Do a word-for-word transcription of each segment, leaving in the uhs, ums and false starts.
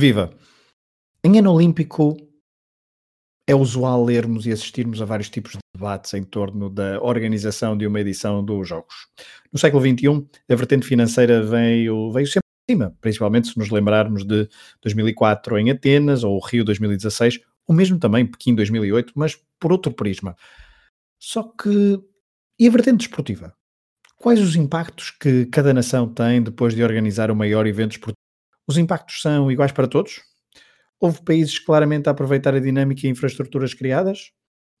Viva! Em ano olímpico é usual lermos e assistirmos a vários tipos de debates em torno da organização de uma edição dos Jogos. No século vinte e um, a vertente financeira veio, veio sempre acima, principalmente se nos lembrarmos de dois mil e quatro em Atenas, ou Rio dois mil e dezasseis, ou mesmo também Pequim dois mil e oito, mas por outro prisma. Só que, e a vertente desportiva? Quais os impactos que cada nação tem depois de organizar o maior evento desportivo? Os impactos são iguais para todos? Houve países claramente a aproveitar a dinâmica e infraestruturas criadas?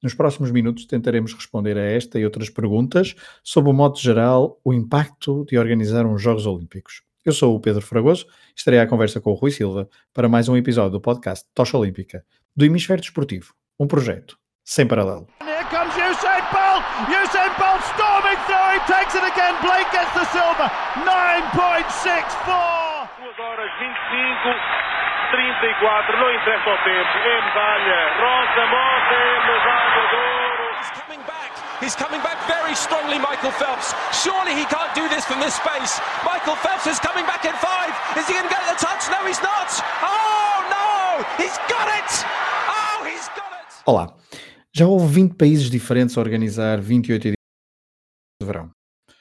Nos próximos minutos tentaremos responder a esta e outras perguntas sobre, o modo geral, o impacto de organizar uns Jogos Olímpicos. Eu sou o Pedro Fragoso e estarei à conversa com o Rui Silva para mais um episódio do podcast Tocha Olímpica, do Hemisfério Desportivo, um projeto sem paralelo. Usain Bolt, Usain Bolt storming through, he takes it again, Blake gets the silver, nine point six four. duas horas e vinte e cinco, trinta e quatro, não interessa o tempo, é medalha, Rosa Monte, medalha de ouro. He's coming back, he's coming back very strongly, Michael Phelps, surely he can't do this from this space, Michael Phelps is coming back in five, is he going to get the touch? No, he's not, oh no, he's got it, oh he's got it. Olá. Já houve vinte países diferentes a organizar vinte e oito edições de verão.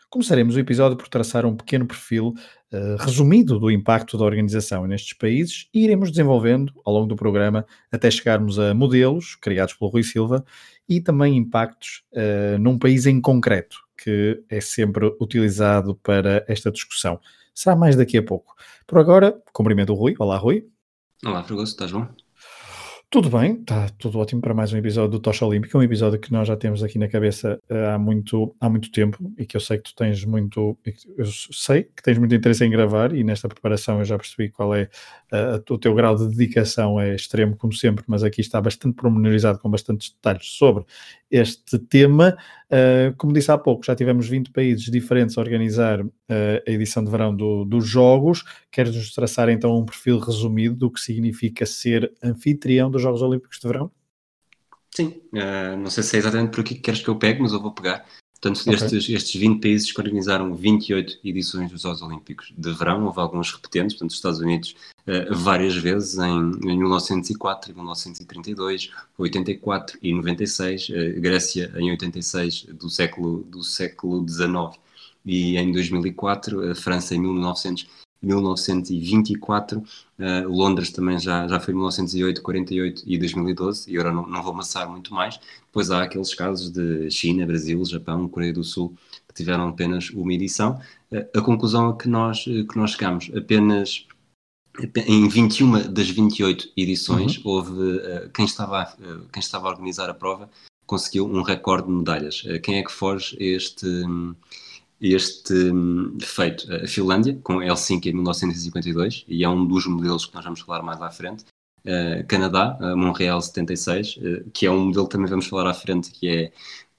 Começaremos o episódio por traçar um pequeno perfil uh, resumido do impacto da organização nestes países e iremos desenvolvendo ao longo do programa até chegarmos a modelos criados pelo Rui Silva e também impactos uh, num país em concreto, que é sempre utilizado para esta discussão. Será mais daqui a pouco. Por agora, cumprimento o Rui. Olá, Rui. Olá, Fragoso. Estás bom? Tudo bem, está tudo ótimo para mais um episódio do Tocha Olímpica, um episódio que nós já temos aqui na cabeça há muito, há muito tempo e que eu sei que tu tens muito, eu sei que tens muito interesse em gravar e nesta preparação eu já percebi qual é uh, o teu grau de dedicação, é extremo como sempre, mas aqui está bastante pormenorizado com bastantes detalhes sobre este tema. Uh, como disse há pouco, já tivemos vinte países diferentes a organizar uh, a edição de verão do, dos Jogos. Queres-nos traçar então um perfil resumido do que significa ser anfitrião dos Jogos Olímpicos de Verão? Sim, uh, não sei se é exatamente por aqui que queres que eu pegue, mas eu vou pegar. Portanto, okay. estes, estes vinte países que organizaram vinte e oito edições dos Jogos Olímpicos de Verão, houve alguns repetentes, portanto, os Estados Unidos uh, várias vezes, em, em mil novecentos e quatro, em mil novecentos e trinta e dois, oitenta e quatro e noventa e seis, uh, Grécia em oitenta e seis do século, do século dezanove e em dois mil e quatro, a França em mil novecentos, mil novecentos e vinte e quatro, uh, Londres também já, já foi em mil novecentos e oito, quarenta e oito e dois mil e doze, e agora não, não vou amassar muito mais. Depois há aqueles casos de China, Brasil, Japão, Coreia do Sul, que tiveram apenas uma edição. Uh, a conclusão a que nós, que nós chegamos, apenas em vinte e uma das vinte e oito edições, uhum. houve uh, quem, estava a, uh, quem estava a organizar a prova conseguiu um recorde de medalhas. Uh, quem é que foge este... Um, Este hum, feito, a Finlândia, com Helsinki em mil novecentos e cinquenta e dois, e é um dos modelos que nós vamos falar mais à frente. Uh, Canadá, uh, Montreal setenta e seis, uh, que é um modelo que também vamos falar à frente, que é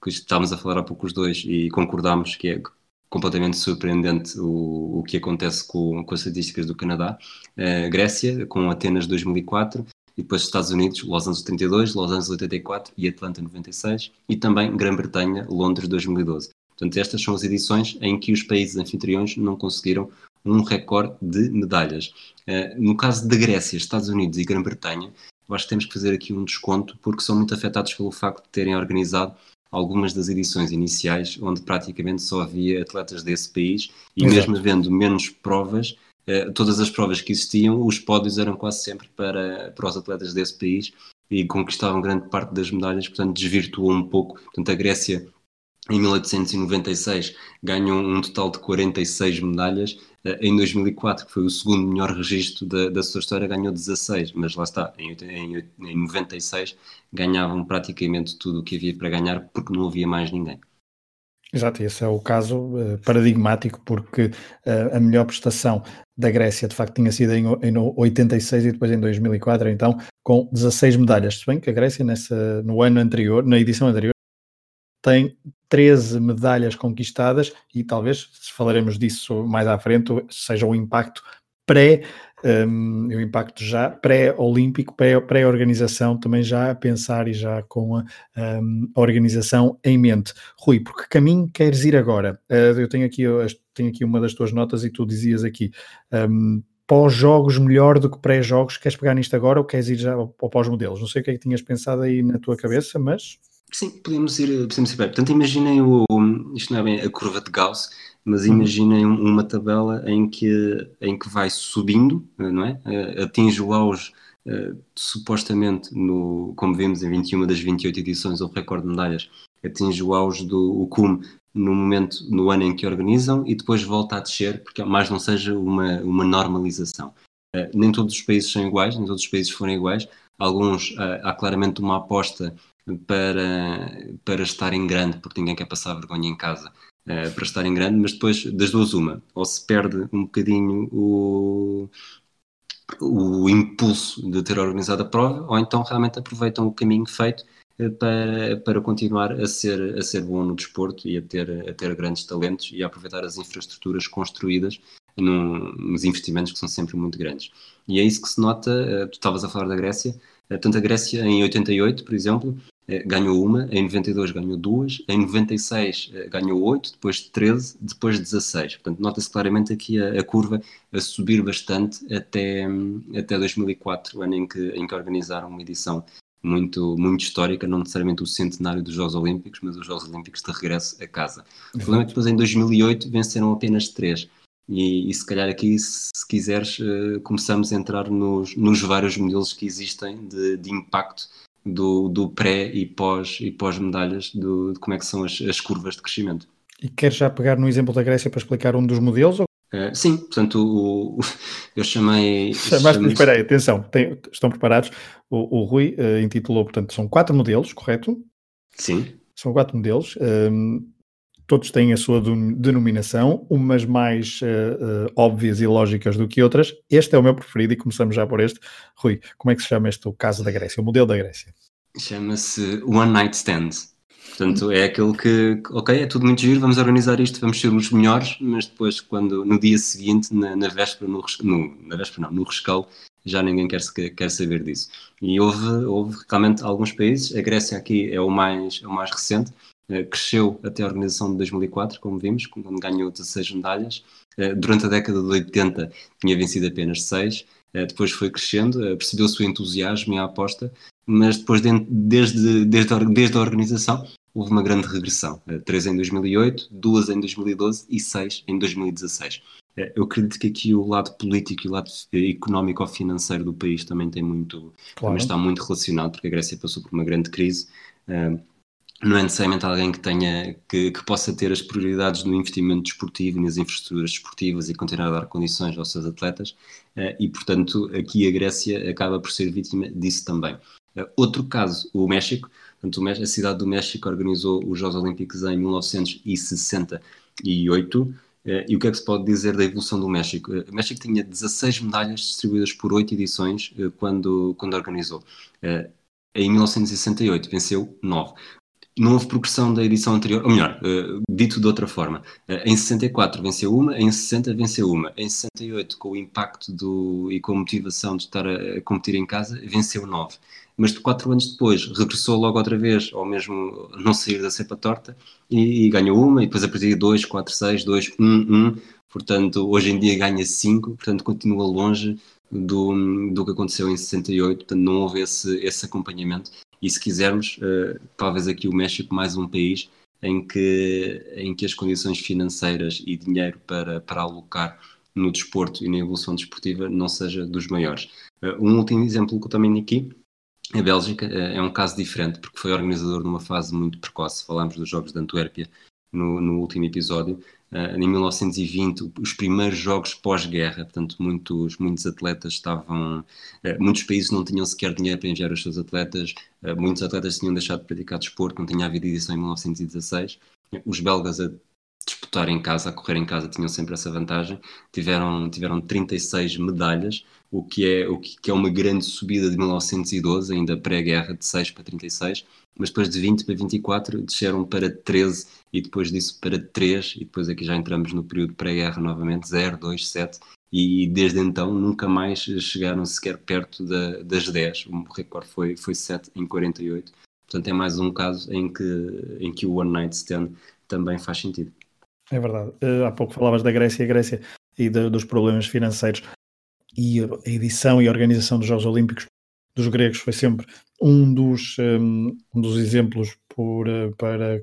que estávamos a falar há pouco os dois e concordámos que é completamente surpreendente o, o que acontece com, com as estatísticas do Canadá. Uh, Grécia, com Atenas dois mil e quatro. E depois Estados Unidos, Los Angeles setenta e dois, Los Angeles oitenta e quatro e Atlanta noventa e seis. E também Grã-Bretanha, Londres dois mil e doze. Portanto, estas são as edições em que os países anfitriões não conseguiram um recorde de medalhas. Uh, no caso da Grécia, Estados Unidos e Grã-Bretanha, eu acho que temos que fazer aqui um desconto porque são muito afetados pelo facto de terem organizado algumas das edições iniciais, onde praticamente só havia atletas desse país e Exato. Mesmo havendo menos provas, uh, todas as provas que existiam, os pódios eram quase sempre para, para os atletas desse país e conquistavam grande parte das medalhas, portanto desvirtuou um pouco. Portanto, a Grécia... Em mil oitocentos e noventa e seis ganhou um total de quarenta e seis medalhas. Em dois mil e quatro, que foi o segundo melhor registro da, da sua história, ganhou dezasseis. Mas lá está, em, em, em noventa e seis ganhavam praticamente tudo o que havia para ganhar porque não havia mais ninguém. Exato, esse é o caso uh, paradigmático, porque uh, a melhor prestação da Grécia de facto tinha sido em, em oitenta e seis e depois em dois mil e quatro, então, com dezasseis medalhas. Se bem que a Grécia nessa, no ano anterior, na edição anterior, tem treze medalhas conquistadas e talvez, se falaremos disso mais à frente, seja o impacto pré, um, o impacto já pré-olímpico, pré, pré-organização, também já a pensar e já com a, um, a organização em mente. Rui, por que caminho queres ir agora? Uh, eu tenho aqui, eu tenho aqui uma das tuas notas e tu dizias aqui... Um, pós-jogos melhor do que pré-jogos. Queres pegar nisto agora ou queres ir já ao, ao pós-modelos? Não sei o que é que tinhas pensado aí na tua cabeça, mas... Sim, podemos ir, podemos ir bem. Portanto, imaginem o, isto não é bem a curva de Gauss, mas imaginem hum. uma tabela em que, em que vai subindo, não é? Atinge o auge Uh, supostamente, no, como vimos em vinte e uma das vinte e oito edições, o recorde de medalhas atinge o auge do o cume no momento, no ano em que organizam, e depois volta a descer, porque mais não seja uma, uma normalização. Uh, nem todos os países são iguais, nem todos os países foram iguais. Alguns, uh, há claramente uma aposta para, para estar em grande, porque ninguém quer passar vergonha em casa, uh, para estar em grande, mas depois das duas uma, ou se perde um bocadinho o... o impulso de ter organizado a prova, ou então realmente aproveitam o caminho feito para, para continuar a ser, a ser bom no desporto e a ter, a ter grandes talentos e a aproveitar as infraestruturas construídas num, nos investimentos que são sempre muito grandes. E é isso que se nota. Tu estavas a falar da Grécia, tanto a Grécia em oitenta e oito, por exemplo, ganhou uma, em noventa e dois ganhou duas, em noventa e seis ganhou oito, depois treze, depois dezasseis. Portanto, nota-se claramente aqui a, a curva a subir bastante até, até dois mil e quatro, o ano em que, em que organizaram uma edição muito, muito histórica, não necessariamente o centenário dos Jogos Olímpicos, mas os Jogos Olímpicos de regresso a casa. Exato. O problema é que depois em dois mil e oito venceram apenas três. E, e se calhar aqui, se, se quiseres, uh, começamos a entrar nos, nos vários modelos que existem de, de impacto Do, do pré e pós e pós-medalhas, do, de como é que são as, as curvas de crescimento. E queres já pegar no exemplo da Grécia para explicar um dos modelos? Ou... Uh, sim, portanto, o, o, eu chamei... Chamaste, espera aí, atenção, tem, estão preparados. O, o Rui uh, intitulou, portanto, são quatro modelos, correto? Sim. São quatro modelos, uh, todos têm a sua denominação, umas mais uh, uh, óbvias e lógicas do que outras. Este é o meu preferido e começamos já por este. Rui, como é que se chama este o caso da Grécia, o modelo da Grécia? Chama-se One Night Stand. Portanto, é aquele que, ok, é tudo muito giro, vamos organizar isto, vamos ser os melhores, mas depois, quando, no dia seguinte, na, na véspera, no, no, na véspera não, no rescaldo, já ninguém quer, quer saber disso. E houve, houve realmente alguns países, a Grécia aqui é o mais, é o mais recente, cresceu até a organização de dois mil e quatro, como vimos, quando ganhou dezasseis medalhas. Durante a década de oitenta tinha vencido apenas seis, depois foi crescendo, percebeu-se o entusiasmo e a aposta, mas depois, desde, desde, desde a organização, houve uma grande regressão. Três em dois mil e oito, duas em dois mil e doze e seis em dois mil e dezasseis. Eu acredito que aqui o lado político e o lado económico ou financeiro do país também tem muito, claro, também está muito relacionado, porque a Grécia passou por uma grande crise. Não é necessariamente alguém que, tenha, que, que possa ter as prioridades no investimento desportivo e nas infraestruturas desportivas e continuar a dar condições aos seus atletas, e, portanto, aqui a Grécia acaba por ser vítima disso também. Outro caso, o México. Portanto, a cidade do México organizou os Jogos Olímpicos em mil novecentos e sessenta e oito, e o que é que se pode dizer da evolução do México? O México tinha dezasseis medalhas distribuídas por oito edições quando, quando organizou. Em mil novecentos e sessenta e oito venceu nove. Não houve progressão da edição anterior, ou melhor, uh, dito de outra forma, uh, em sessenta e quatro venceu uma, em sessenta venceu uma, em sessenta e oito, com o impacto do, e com a motivação de estar a, a competir em casa, venceu nove. Mas de quatro anos depois regressou logo outra vez, ou mesmo não sair da cepa torta, e, e ganhou uma, e depois a partir de dois, quatro, seis, dois, um, um, portanto hoje em dia ganha cinco, portanto continua longe do, do que aconteceu em sessenta e oito, portanto não houve esse, esse acompanhamento. E se quisermos, uh, talvez aqui o México, mais um país em que, em que as condições financeiras e dinheiro para, para alocar no desporto e na evolução desportiva não seja dos maiores. Uh, um último exemplo que eu também tenho aqui, a Bélgica, uh, é um caso diferente, porque foi organizador numa fase muito precoce. Falámos dos Jogos de Antuérpia no, no último episódio. Uh, em mil novecentos e vinte, os primeiros jogos pós-guerra, portanto muitos, muitos atletas estavam, uh, muitos países não tinham sequer dinheiro para enviar os seus atletas, uh, muitos atletas tinham deixado de praticar desporto, não tinha havido edição em mil novecentos e dezasseis, os belgas a disputar em casa, a correr em casa, tinham sempre essa vantagem, tiveram, tiveram trinta e seis medalhas, o que é, o que é uma grande subida de mil novecentos e doze, ainda pré-guerra, de seis para trinta e seis, mas depois de vinte para vinte e quatro desceram para treze e depois disso para três, e depois aqui já entramos no período pré-guerra novamente, zero, dois, sete, e desde então nunca mais chegaram sequer perto da, das dez, o recorde foi, foi sete em quarenta e oito, portanto é mais um caso em que, em que o One Night Stand também faz sentido. É verdade, há pouco falavas da Grécia, Grécia e de, dos problemas financeiros. e a edição e a organização dos Jogos Olímpicos dos gregos foi sempre um dos, um, um dos exemplos por, para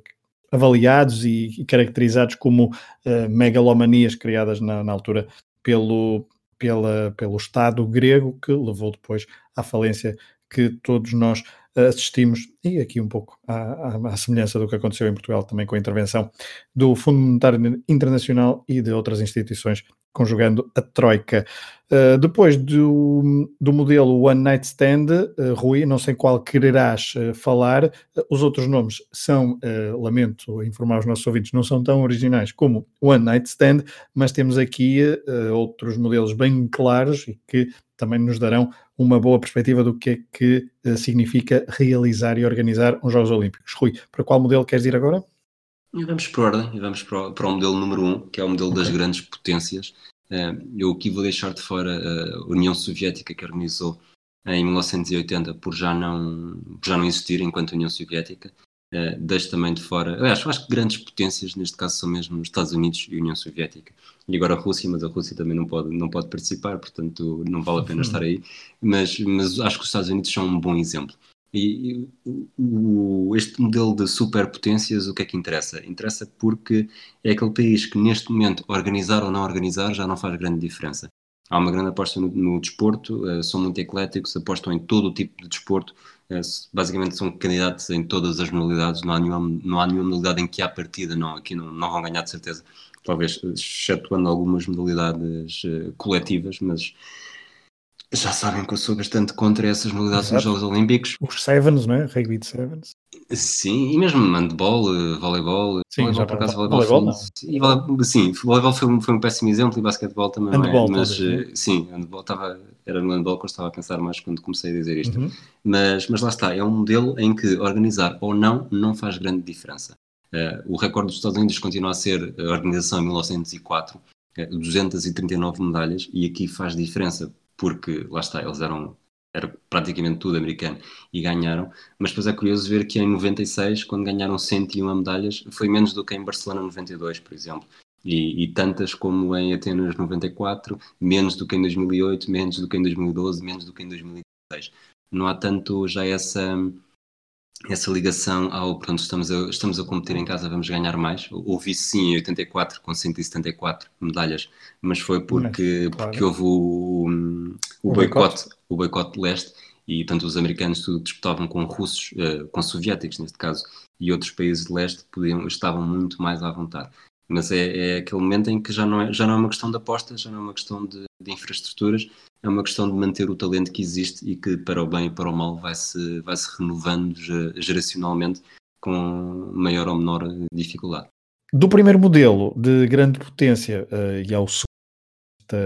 avaliados e, e caracterizados como uh, megalomanias criadas na, na altura pelo, pela, pelo Estado grego, que levou depois à falência que todos nós assistimos, e aqui um pouco à, à, à semelhança do que aconteceu em Portugal também com a intervenção do Fundo Monetário Internacional e de outras instituições, conjugando a Troika. Uh, depois do, do modelo One Night Stand, uh, Rui, não sei qual quererás uh, falar, uh, os outros nomes são, uh, lamento informar os nossos ouvintes, não são tão originais como One Night Stand, mas temos aqui uh, outros modelos bem claros e que também nos darão uma boa perspectiva do que é que uh, significa realizar e organizar uns Jogos Olímpicos. Rui, para qual modelo queres ir agora? E vamos por ordem, e vamos para o, para o modelo número um, um, que é o modelo okay. das grandes potências. Eu aqui vou deixar de fora a União Soviética, que organizou em mil novecentos e oitenta por já não, por já não existir enquanto União Soviética. Deixo também de fora, aliás, acho que grandes potências neste caso são mesmo os Estados Unidos e a União Soviética. E agora a Rússia, mas a Rússia também não pode, não pode participar, portanto não vale a pena uhum. estar aí. Mas, mas acho que os Estados Unidos são um bom exemplo. E o, este modelo de superpotências, o que é que interessa? Interessa porque é aquele país que neste momento, organizar ou não organizar, já não faz grande diferença. Há uma grande aposta no, no desporto, uh, são muito ecléticos, apostam em todo o tipo de desporto, uh, basicamente são candidatos em todas as modalidades, não há nenhuma, não há nenhuma modalidade em que há partida, não, aqui não, não vão ganhar de certeza, talvez excetuando algumas modalidades uh, coletivas, mas... Já sabem que eu sou bastante contra essas modalidades nos Jogos Olímpicos. Os sevens, não é? Rugby de sevens. Sim, e mesmo handball, voleibol. Sim, voleibol, por acaso, voleibol. voleibol foi, e vole... Sim, voleibol foi um, foi um péssimo exemplo e basquetebol também. Handball, não é? Mas, talvez, sim, handball estava, era no handball que eu estava a pensar mais quando comecei a dizer isto. Uhum. Mas, mas lá está, é um modelo em que organizar ou não, não faz grande diferença. Uh, o recorde dos Estados Unidos continua a ser a organização em mil novecentos e quatro, duzentas e trinta e nove medalhas, e aqui faz diferença. Porque, lá está, eles eram, eram praticamente tudo americano e ganharam. Mas depois é curioso ver que em noventa e seis, quando ganharam cento e uma medalhas, foi menos do que em Barcelona noventa e dois, por exemplo. E, e tantas como em Atenas noventa e quatro, menos do que em dois mil e oito, menos do que em dois mil e doze, menos do que em dois mil e dezesseis. Não há tanto já essa, essa ligação ao, pronto, estamos a, estamos a competir em casa, vamos ganhar mais. Houve isso sim em oitenta e quatro, com cento e setenta e quatro medalhas, mas foi porque, claro. porque houve o... O, o boicote, boicote. O boicote de leste, e tanto os americanos tudo disputavam com russos, uh, com soviéticos neste caso, e outros países de leste podiam, estavam muito mais à vontade. Mas é, é aquele momento em que já não é, já não é uma questão de apostas, já não é uma questão de, de infraestruturas, é uma questão de manter o talento que existe e que para o bem e para o mal vai-se, vai-se renovando geracionalmente com maior ou menor dificuldade. Do primeiro modelo de grande potência uh, e ao segundo,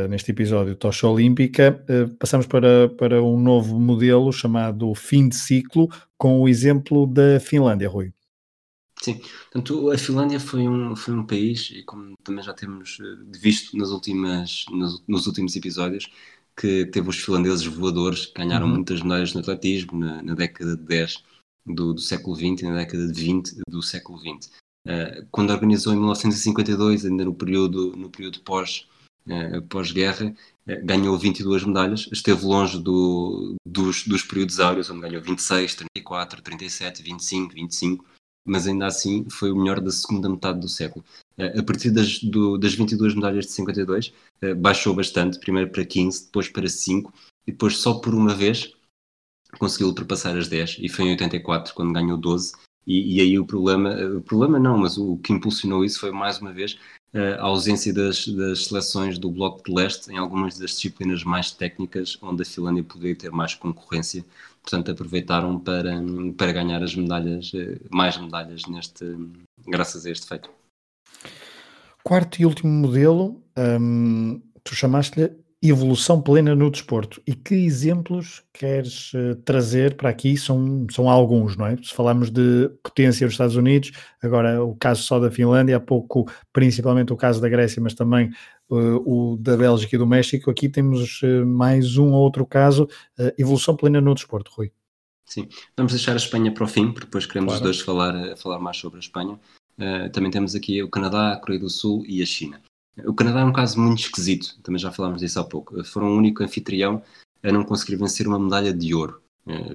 neste episódio Tocha Olímpica, passamos para, para um novo modelo chamado Fim de Ciclo, com o exemplo da Finlândia, Rui. Sim, portanto, a Finlândia foi um, foi um país, e como também já temos visto nas últimas, nos, nos últimos episódios, que teve os finlandeses voadores, ganharam uhum. muitas medalhas no atletismo na, na década de dez do, do século vinte e na década de vinte do século vinte. Uh, quando organizou em mil novecentos e cinquenta e dois, ainda no período, no período pós Uh, pós-guerra, uh, ganhou vinte e duas medalhas, esteve longe do, dos, dos períodos áureos, onde ganhou vinte e seis, trinta e quatro, trinta e sete, vinte e cinco, vinte e cinco, mas ainda assim foi o melhor da segunda metade do século. Uh, a partir das, do, das vinte e duas medalhas de cinquenta e dois, uh, baixou bastante, primeiro para quinze, depois para cinco, e depois só por uma vez conseguiu ultrapassar as dez, e foi em oitenta e quatro, quando ganhou doze, e, e aí o problema, o problema não, mas o, o que impulsionou isso foi mais uma vez a ausência das, das seleções do Bloco de Leste em algumas das disciplinas mais técnicas, onde a Finlândia poderia ter mais concorrência, portanto aproveitaram para, para ganhar as medalhas, mais medalhas neste, graças a este feito. Quarto e último modelo, hum, tu chamaste-lhe evolução plena no desporto. E que exemplos queres uh, trazer para aqui? São, são alguns, não é? Se falarmos de potência dos Estados Unidos, agora o caso só da Finlândia, há pouco principalmente o caso da Grécia, mas também uh, o da Bélgica e do México, aqui temos uh, mais um ou outro caso, uh, evolução plena no desporto, Rui. Sim, vamos deixar a Espanha para o fim, porque depois queremos claro. os dois falar, falar mais sobre a Espanha. Uh, também temos aqui o Canadá, a Coreia do Sul e a China. O Canadá é um caso muito esquisito, também já falámos disso há pouco. Foram o único anfitrião a não conseguir vencer uma medalha de ouro.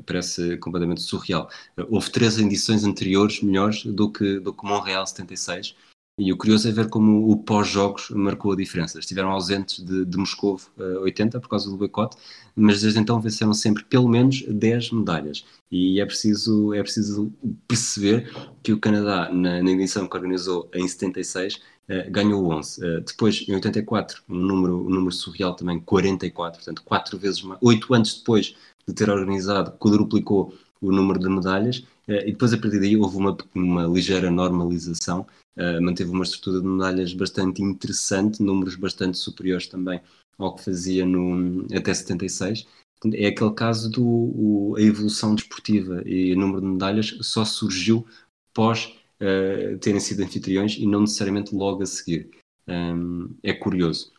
Parece completamente surreal. Houve três edições anteriores melhores do que, do que Montreal setenta e seis, e o curioso é ver como o pós-jogos marcou a diferença. Estiveram ausentes de, de Moscou oitenta por causa do boicote, mas desde então venceram sempre pelo menos dez medalhas, e é preciso, é preciso perceber que o Canadá, na, na edição que organizou em setenta e seis, Uh, ganhou onze. Uh, depois, em oitenta e quatro, um número, um número surreal também, quarenta e quatro, portanto, quatro vezes mais, oito anos depois de ter organizado, quadruplicou o número de medalhas, uh, e depois, a partir daí, houve uma, uma ligeira normalização, uh, manteve uma estrutura de medalhas bastante interessante, números bastante superiores também ao que fazia no, até setenta e seis. É aquele caso do o, a evolução desportiva, e o número de medalhas só surgiu pós Uh, terem sido anfitriões e não necessariamente logo a seguir. Um, é curioso.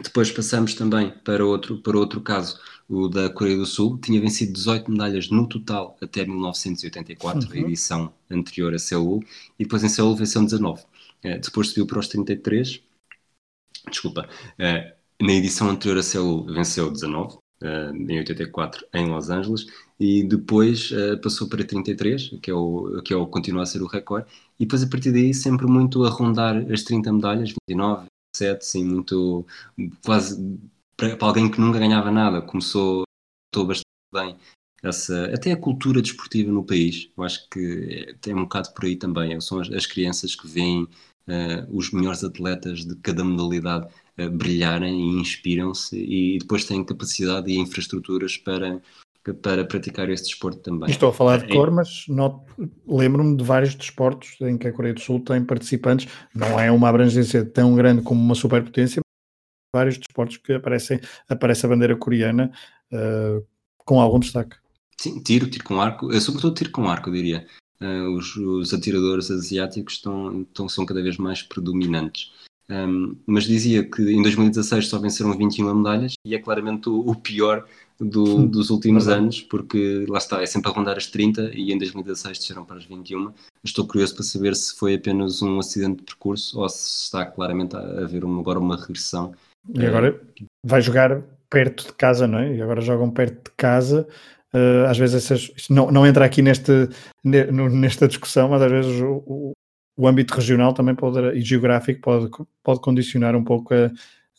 Depois passamos também para outro, para outro caso, o da Coreia do Sul. Tinha vencido dezoito medalhas no total até mil novecentos e oitenta e quatro, uhum. a edição anterior a Seul, e depois em Seul venceu dezanove. Uh, depois subiu para os trinta e três. Desculpa. Uh, na edição anterior a Seul venceu dezanove. Uh, em oitenta e quatro em Los Angeles, e depois uh, passou para trinta e três, que é o que é o continua a ser o recorde, e depois a partir daí sempre muito a rondar as trinta medalhas, vinte e nove, vinte e sete, sim, muito quase para, para alguém que nunca ganhava nada. Começou, estou bastante bem essa, até a cultura desportiva no país. Eu acho que tem um bocado por aí também, são as, as crianças que veem uh, os melhores atletas de cada modalidade brilharem e inspiram-se, e depois têm capacidade e infraestruturas para, para praticar esse desporto também. Estou a falar de cor, mas noto, lembro-me de vários desportos em que a Coreia do Sul tem participantes. Não é uma abrangência tão grande como uma superpotência, mas vários desportos que aparecem, aparece a bandeira coreana uh, com algum destaque. Sim, tiro, tiro com arco, sobretudo tiro com arco, eu diria. Uh, os, os atiradores asiáticos estão, estão, são cada vez mais predominantes. Um, mas dizia que em dois mil e dezasseis só venceram vinte e uma medalhas, e é claramente o, o pior do, dos últimos uhum. anos, porque lá está, é sempre a rondar as trinta, e em dois mil e dezasseis desceram para as vinte e uma. Estou curioso para saber se foi apenas um acidente de percurso ou se está claramente a haver uma, agora uma regressão. E agora uh, vai jogar perto de casa, não é? E agora jogam perto de casa. Uh, às vezes essas, isto não, não entra aqui neste, nesta discussão, mas às vezes o, o O âmbito regional também pode, e geográfico pode, pode condicionar um pouco a,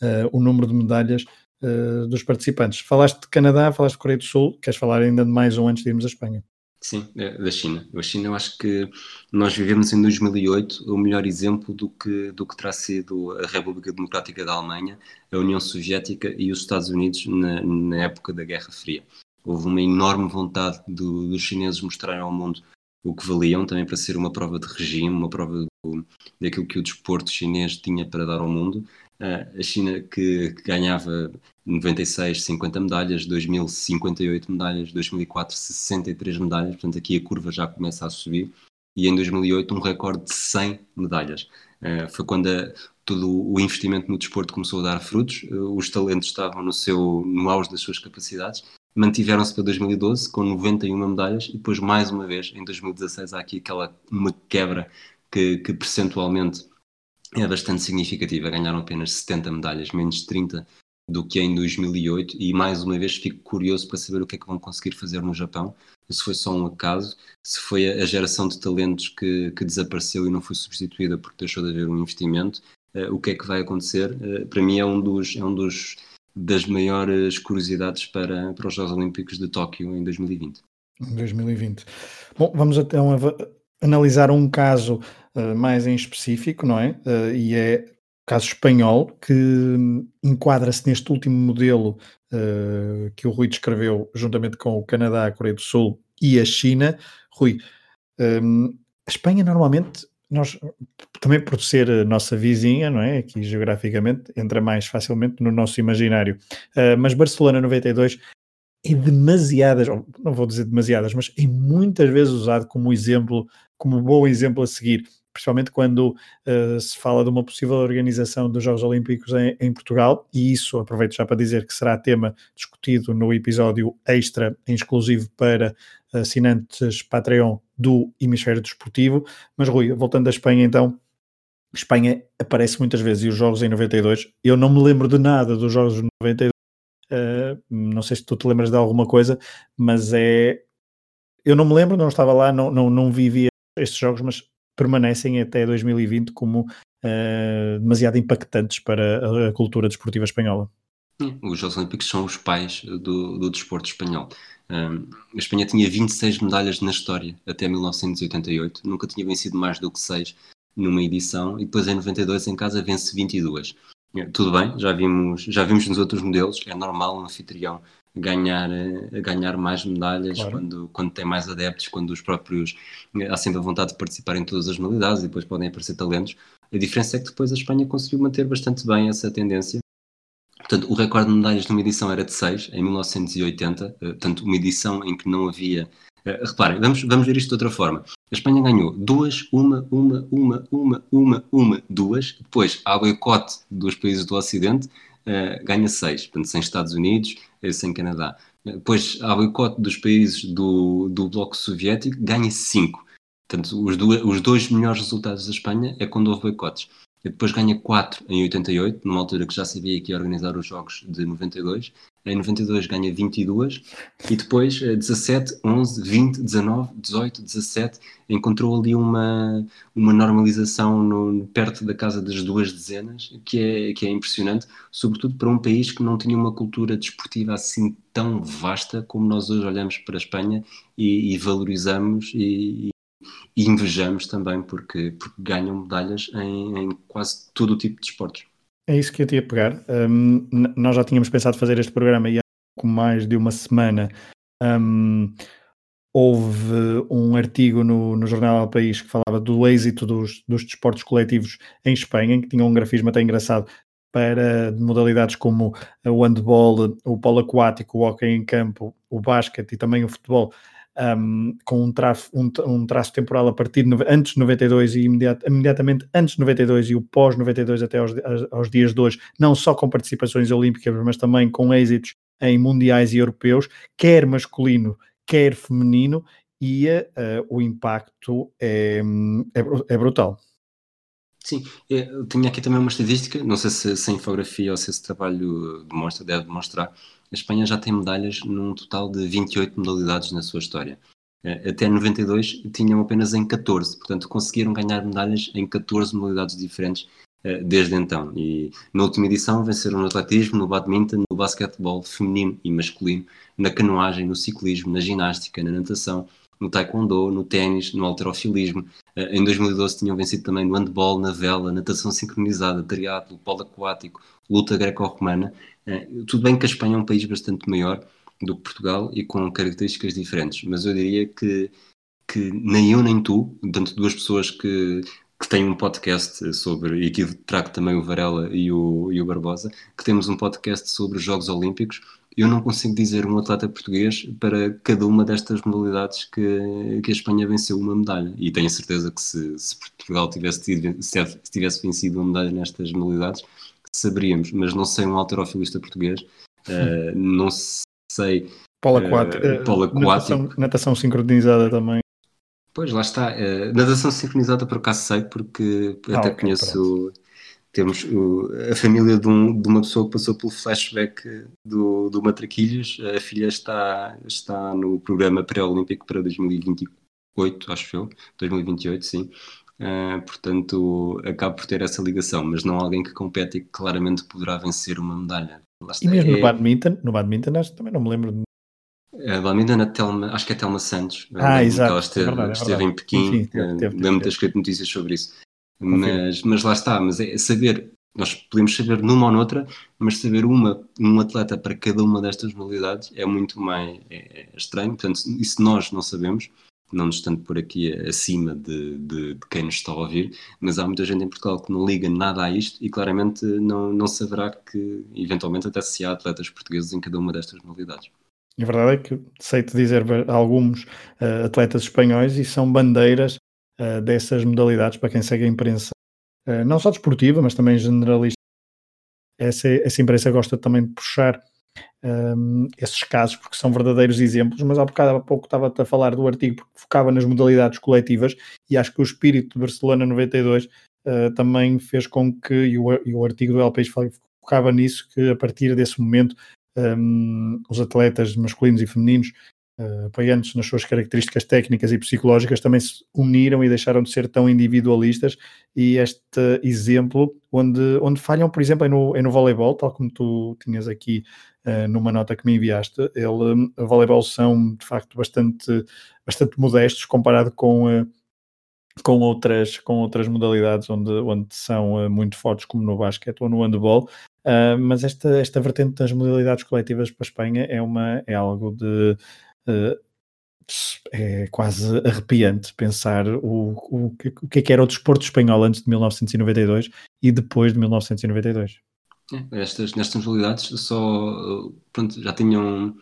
a, o número de medalhas a, dos participantes. Falaste de Canadá, falaste de Coreia do Sul, queres falar ainda de mais um antes de irmos à Espanha? Sim, da China. A China, eu acho que nós vivemos em dois mil e oito o melhor exemplo do que, do que terá sido a República Democrática da Alemanha, a União Soviética e os Estados Unidos na, na época da Guerra Fria. Houve uma enorme vontade do, dos chineses mostrarem ao mundo o que valiam, também para ser uma prova de regime, uma prova do, daquilo que o desporto chinês tinha para dar ao mundo. Uh, a China que, que ganhava noventa e seis, cinquenta medalhas, dois mil, cinquenta e oito medalhas, dois mil e quatro, sessenta e três medalhas, portanto aqui a curva já começa a subir, e em dois mil e oito um recorde de cem medalhas. Uh, foi quando a, todo o investimento no desporto começou a dar frutos, uh, os talentos estavam no, seu, no auge das suas capacidades. Mantiveram-se para dois mil e doze com noventa e uma medalhas, e depois mais uma vez em dois mil e dezasseis há aqui aquela uma quebra que, que percentualmente é bastante significativa. Ganharam apenas setenta medalhas, menos trinta do que em dois mil e oito, e mais uma vez fico curioso para saber o que é que vão conseguir fazer no Japão, se foi só um acaso, se foi a geração de talentos que, que desapareceu e não foi substituída porque deixou de haver um investimento. Uh, o que é que vai acontecer? Uh, para mim é um dos... É um dos das maiores curiosidades para, para os Jogos Olímpicos de Tóquio em dois mil e vinte. dois mil e vinte. Bom, vamos então analisar um caso uh, mais em específico, não é? Uh, e é o caso espanhol, que enquadra-se neste último modelo uh, que o Rui descreveu, juntamente com o Canadá, a Coreia do Sul e a China. Rui, um, a Espanha normalmente... Nós, também por ser a nossa vizinha, não é? Aqui geograficamente, entra mais facilmente no nosso imaginário. Uh, mas Barcelona noventa e dois é demasiadas, não vou dizer demasiadas, mas é muitas vezes usado como exemplo, como bom exemplo a seguir, principalmente quando uh, se fala de uma possível organização dos Jogos Olímpicos em, em Portugal, e isso aproveito já para dizer que será tema discutido no episódio extra, em exclusivo para assinantes Patreon do Hemisfério Desportivo. Mas Rui, voltando à Espanha então, Espanha aparece muitas vezes, e os jogos em noventa e dois, eu não me lembro de nada dos jogos de noventa e dois, uh, não sei se tu te lembras de alguma coisa, mas é, eu não me lembro, não estava lá, não, não, não vivia estes jogos, mas permanecem até dois mil e vinte como uh, demasiado impactantes para a cultura desportiva espanhola. Os Jogos Olímpicos são os pais do, do desporto espanhol. Um, a Espanha tinha vinte e seis medalhas na história até mil novecentos e oitenta e oito, nunca tinha vencido mais do que seis numa edição, e depois em noventa e dois em casa vence vinte e duas. Tudo bem, já vimos, já vimos nos outros modelos, é normal um anfitrião ganhar, ganhar mais medalhas, claro, quando, quando tem mais adeptos, quando os próprios, há sempre a vontade de participar em todas as modalidades e depois podem aparecer talentos. A diferença é que depois a Espanha conseguiu manter bastante bem essa tendência. Portanto, o recorde de medalhas numa edição era de seis, em mil novecentos e oitenta, portanto, uma edição em que não havia... Reparem, vamos, vamos ver isto de outra forma. A Espanha ganhou duas, uma, uma, uma, uma, uma, uma, duas, depois há boicote dos países do Ocidente, uh, ganha seis, portanto, sem Estados Unidos, sem Canadá. Depois há boicote dos países do, do Bloco Soviético, ganha cinco. Portanto, os, do, os dois melhores resultados da Espanha é quando houve boicotes. E depois ganha quatro em oitenta e oito, numa altura que já sabia que ia organizar os jogos de noventa e dois. Em noventa e dois ganha vinte e duas e depois dezassete, onze, vinte, dezanove, dezoito, dezassete. Encontrou ali uma, uma normalização no, perto da casa das duas dezenas, que é, que é impressionante, sobretudo para um país que não tinha uma cultura desportiva assim tão vasta como nós hoje olhamos para a Espanha e, e valorizamos e, e invejamos também, porque, porque ganham medalhas em, em quase todo o tipo de desportos. É isso que eu te ia pegar. Um, nós já tínhamos pensado fazer este programa e há pouco mais de uma semana um, houve um artigo no, no jornal El País que falava do êxito dos, dos desportos coletivos em Espanha, em que tinha um grafismo até engraçado para modalidades como o handball, o polo aquático, o hóquei em campo, o basquete e também o futebol. Um, com um, traf, um, um traço temporal a partir de antes de noventa e dois e imediat, imediatamente antes de noventa e dois e o pós-noventa e dois até aos, aos dias de hoje, não só com participações olímpicas, mas também com êxitos em mundiais e europeus, quer masculino, quer feminino, e uh, o impacto é, é, é brutal. Sim, eu tinha aqui também uma estatística, não sei se, se a infografia ou se esse trabalho demonstra, deve demonstrar. A Espanha já tem medalhas num total de vinte e oito modalidades na sua história. Até noventa e dois tinham apenas em catorze, portanto conseguiram ganhar medalhas em catorze modalidades diferentes desde então. E na última edição venceram no atletismo, no badminton, no basquetebol feminino e masculino, na canoagem, no ciclismo, na ginástica, na natação, no taekwondo, no ténis, no halterofilismo. Em dois mil e doze tinham vencido também no handball, na vela, natação sincronizada, triatlo, polo aquático, luta greco-romana. Tudo bem que a Espanha é um país bastante maior do que Portugal e com características diferentes, mas eu diria que, que nem eu nem tu, portanto duas pessoas que, que têm um podcast sobre, e aqui trago também o Varela e o, e o Barbosa, que temos um podcast sobre os Jogos Olímpicos, eu não consigo dizer um atleta português para cada uma destas modalidades que, que a Espanha venceu uma medalha, e tenho certeza que se, se Portugal tivesse, tido, se tivesse vencido uma medalha nestas modalidades, saberíamos, mas não sei um halterofilista português, uh, não sei... Polo aquático. Uh, polo aquático. Natação, natação sincronizada também. Pois, lá está. Uh, natação sincronizada por acaso sei, porque ah, até okay, conheço... Parece. Temos o, a família de, um, de uma pessoa que passou pelo flashback do, do Matraquilhos. A filha está, está no programa pré-olímpico para dois mil e vinte e oito, acho eu. dois mil e vinte e oito, sim. Uh, portanto, acabo por ter essa ligação, mas não alguém que compete e que claramente poderá vencer uma medalha. E mesmo é... no badminton, no badminton acho, também não me lembro. De... Uh, badminton, a Telma, acho que é a Telma Santos. Ah, exato. Ela esteve, é verdade, esteve é em Pequim, sim, sim, uh, lembro-me de ter escrito notícias sobre isso. Mas, mas lá está, mas é saber, nós podemos saber numa ou noutra, mas saber uma, um atleta para cada uma destas modalidades é muito mais é, é estranho, portanto, isso nós não sabemos. Não nos estando por aqui acima de, de, de quem nos está a ouvir, mas há muita gente em Portugal que não liga nada a isto e claramente não, não saberá que eventualmente até se há atletas portugueses em cada uma destas modalidades. A verdade é que sei-te dizer alguns uh, atletas espanhóis e são bandeiras uh, dessas modalidades para quem segue a imprensa, uh, não só desportiva, mas também generalista. Essa, essa imprensa gosta também de puxar Um, esses casos, porque são verdadeiros exemplos, mas há bocado, há pouco estava-te a falar do artigo porque focava nas modalidades coletivas e acho que o espírito de Barcelona noventa e dois uh, também fez com que, e o, e o artigo do El País focava nisso, que a partir desse momento um, os atletas masculinos e femininos, uh, apoiando-se nas suas características técnicas e psicológicas, também se uniram e deixaram de ser tão individualistas. E este exemplo, onde, onde falham, por exemplo, é no, é no voleibol, tal como tu tinhas aqui uh, numa nota que me enviaste. Ele, um, o voleibol são, de facto, bastante, bastante modestos comparado com... Uh, com outras, com outras modalidades onde, onde são uh, muito fortes, como no basquete ou no handball, uh, mas esta, esta vertente das modalidades coletivas para a Espanha é, uma, é algo de... Uh, é quase arrepiante pensar o, o, o que é que era o desporto espanhol antes de mil novecentos e noventa e dois e depois de mil novecentos e noventa e dois. É, estas, nestas modalidades só, pronto, já tinham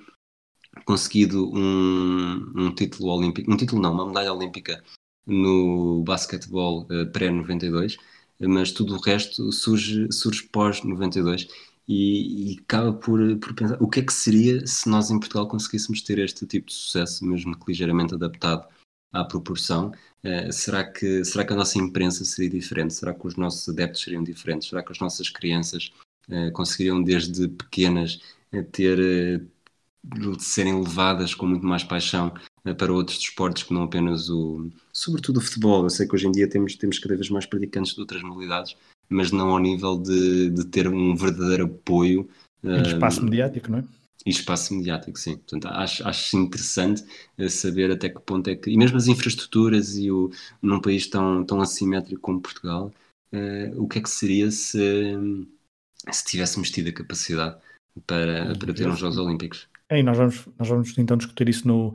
conseguido um, um título olímpico, um título não, uma medalha olímpica no basquetebol uh, pré-noventa e dois, mas tudo o resto surge, surge pós-noventa e dois e, e acaba por, por pensar o que é que seria se nós em Portugal conseguíssemos ter este tipo de sucesso, mesmo que ligeiramente adaptado à proporção. Uh, será que, será que a nossa imprensa seria diferente? Será que os nossos adeptos seriam diferentes? Será que as nossas crianças uh, conseguiriam desde pequenas uh, ter, uh, serem levadas com muito mais paixão para outros desportos que não apenas o... sobretudo o futebol? Eu sei que hoje em dia temos, temos cada vez mais praticantes de outras modalidades, mas não ao nível de, de ter um verdadeiro apoio. Um espaço mediático, não é? E espaço mediático, sim. Portanto, acho, acho interessante saber até que ponto é que... E mesmo as infraestruturas e o, num país tão, tão assimétrico como Portugal, uh, o que é que seria se, se tivéssemos tido a capacidade para, para ter uns Jogos Olímpicos? É, e nós vamos, nós vamos então discutir isso no...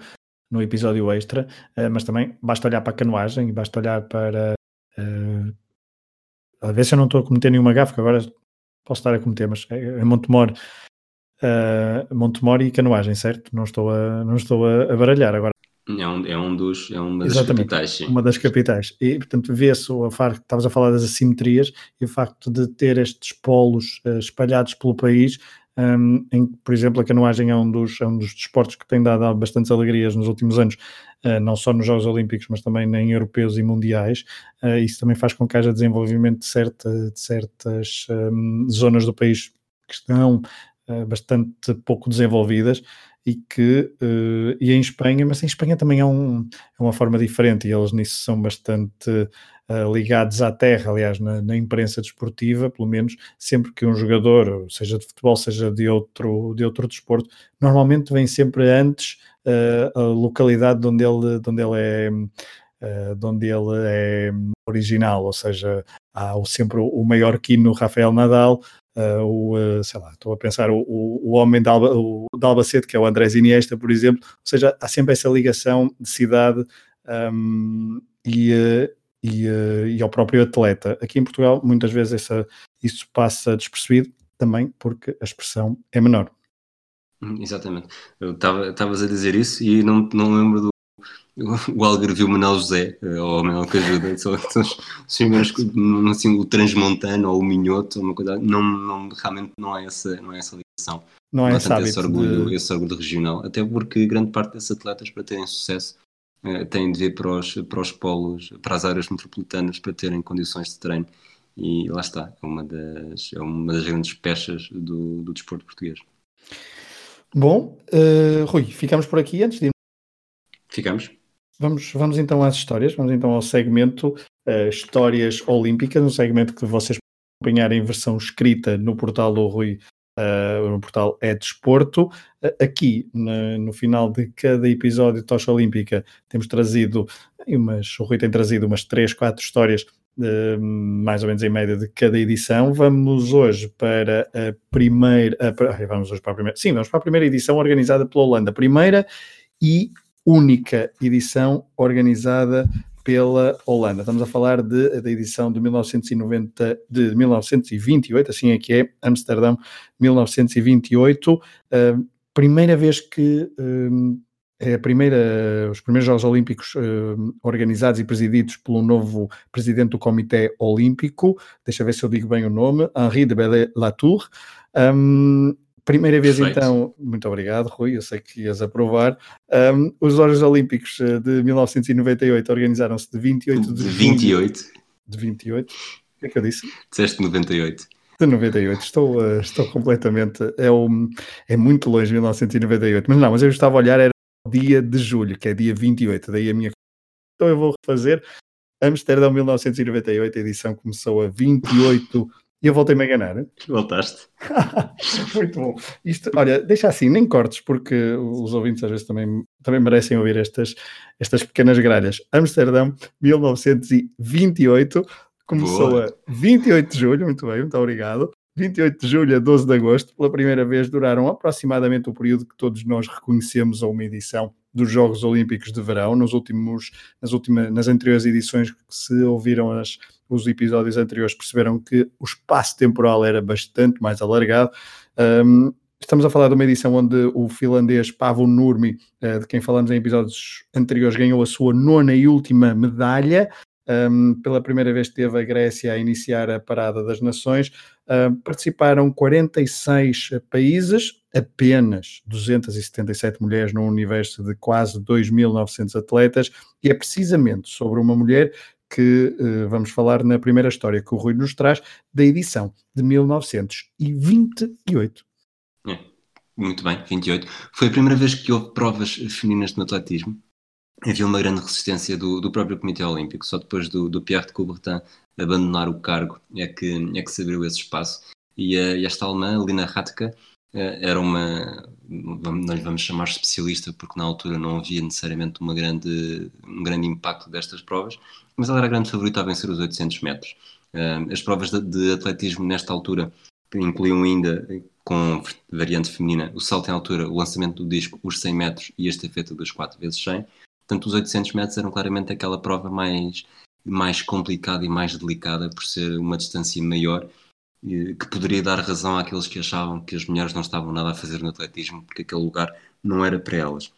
no episódio extra, mas também basta olhar para a canoagem e basta olhar para... Uh, a ver se eu não estou a cometer nenhuma gafe, que agora posso estar a cometer, mas é Montemor, uh, Montemor e canoagem, certo? Não estou a, não estou a baralhar agora. É, um, é, um dos, é uma das Exatamente, capitais, sim. Uma das capitais. E, portanto, vê-se o facto, estavas a falar das assimetrias e o facto de ter estes polos uh, espalhados pelo país... Um, em, por exemplo, a canoagem é um dos, é um dos desportos que tem dado bastantes alegrias nos últimos anos, uh, não só nos Jogos Olímpicos, mas também em europeus e mundiais. Uh, isso também faz com que haja desenvolvimento de, certa, de certas um, zonas do país que estão uh, bastante pouco desenvolvidas e que, uh, e em Espanha, mas em Espanha também é, um, é uma forma diferente e eles nisso são bastante uh, ligados à terra. Aliás, na, na imprensa desportiva, pelo menos, sempre que um jogador, seja de futebol, seja de outro, de outro desporto, normalmente vem sempre antes uh, a localidade de onde ele, de onde ele é... Uh, de onde ele é original, ou seja, há o, sempre o, o maiorquino Rafael Nadal, uh, o, uh, sei lá, estou a pensar, o, o, o homem de, Alba, o, de Albacete, que é o Andrés Iniesta, por exemplo, ou seja, há sempre essa ligação de cidade um, e, uh, e, uh, e ao próprio atleta. Aqui em Portugal, muitas vezes essa, isso passa despercebido, também porque a expressão é menor. Exatamente. Estavas a dizer isso e não, não lembro do o algarvio Manuel José, ou Manuel que ajuda, são assim, o transmontano ou o minhoto, uma coisa, não, não, realmente não é essa, não é essa ligação. Não é esse, esse, orgulho, de... esse orgulho regional, até porque grande parte desses atletas, para terem sucesso, têm de vir para os, para os polos, para as áreas metropolitanas, para terem condições de treino, e lá está, é uma das, é uma das grandes peças do, do desporto português. Bom, uh, Rui, ficamos por aqui antes de irmos. Ficamos. Vamos, vamos então às histórias, vamos então ao segmento uh, Histórias Olímpicas, um segmento que vocês podem acompanhar em versão escrita no portal do Rui, uh, no portal É Desporto. Uh, aqui, na, no final de cada episódio de Tocha Olímpica, temos trazido, umas, o Rui tem trazido umas três, quatro histórias, uh, mais ou menos em média de cada edição. Vamos hoje para a primeira... A, vamos hoje para a primeira... Sim, vamos para a primeira edição organizada pela Holanda. Primeira e... única edição organizada pela Holanda. Estamos a falar de, da edição de mil novecentos e noventa, de mil novecentos e vinte e oito, assim é que é, Amsterdão, mil novecentos e vinte e oito. Uh, primeira vez que uh, é a primeira, os primeiros Jogos Olímpicos uh, organizados e presididos pelo novo presidente do Comitê Olímpico, deixa ver se eu digo bem o nome, Henri de Belé Latour. Um, Primeira vez, Perfeito. Então, muito obrigado, Rui, eu sei que ias aprovar. Um, os Jogos Olímpicos de mil novecentos e noventa e oito organizaram-se de vinte e oito de, de vinte e oito. De vinte e oito que é que eu disse? Disseste noventa e oito. De noventa e oito, estou, estou completamente... É, um, é muito longe de mil novecentos e noventa e oito, mas não, mas eu estava a olhar, era o dia de julho, que é dia vinte e oito, daí a minha... Então eu vou refazer Amsterdão mil novecentos e noventa e oito, a edição começou a vinte e oito... E eu voltei-me a enganar. Voltaste. Muito bom. Isto, olha, deixa assim, nem cortes, porque os ouvintes às vezes também, também merecem ouvir estas, estas pequenas gralhas. Amsterdão, mil novecentos e vinte e oito, começou Boa. a vinte e oito de julho, muito bem, muito obrigado. vinte e oito de julho a doze de agosto, pela primeira vez duraram aproximadamente o período que todos nós reconhecemos a uma edição dos Jogos Olímpicos de Verão. Nos últimos, nas, últimas, nas anteriores edições que se ouviram as... Os episódios anteriores perceberam que o espaço temporal era bastante mais alargado. Um, estamos a falar de uma edição onde o finlandês Pavo Nurmi, uh, de quem falamos em episódios anteriores, ganhou a sua nona e última medalha. Um, pela primeira vez teve a Grécia a iniciar a Parada das Nações. Uh, participaram quarenta e seis países, apenas duzentas e setenta e sete mulheres num universo de quase dois mil e novecentos atletas. E é precisamente sobre uma mulher que uh, vamos falar na primeira história que o Rui nos traz, da edição de mil novecentos e vinte e oito. É, muito bem, vinte e oito. Foi a primeira vez que houve provas femininas no atletismo. Havia uma grande resistência do, do próprio Comitê Olímpico. Só depois do, do Pierre de Coubertin abandonar o cargo é que, é que se abriu esse espaço. E, uh, e esta alemã, Lina Radke, uh, era uma... não lhe vamos chamar especialista, porque na altura não havia necessariamente uma grande, um grande impacto destas provas, mas ela era a grande favorita a vencer os oitocentos metros. As provas de, de atletismo nesta altura incluíam ainda, com variante feminina, o salto em altura, o lançamento do disco, os cem metros e a estafeta dos quatro por cem. Portanto, os oitocentos metros eram claramente aquela prova mais, mais complicada e mais delicada, por ser uma distância maior, que poderia dar razão àqueles que achavam que as mulheres não estavam nada a fazer no atletismo, porque aquele lugar não era para elas.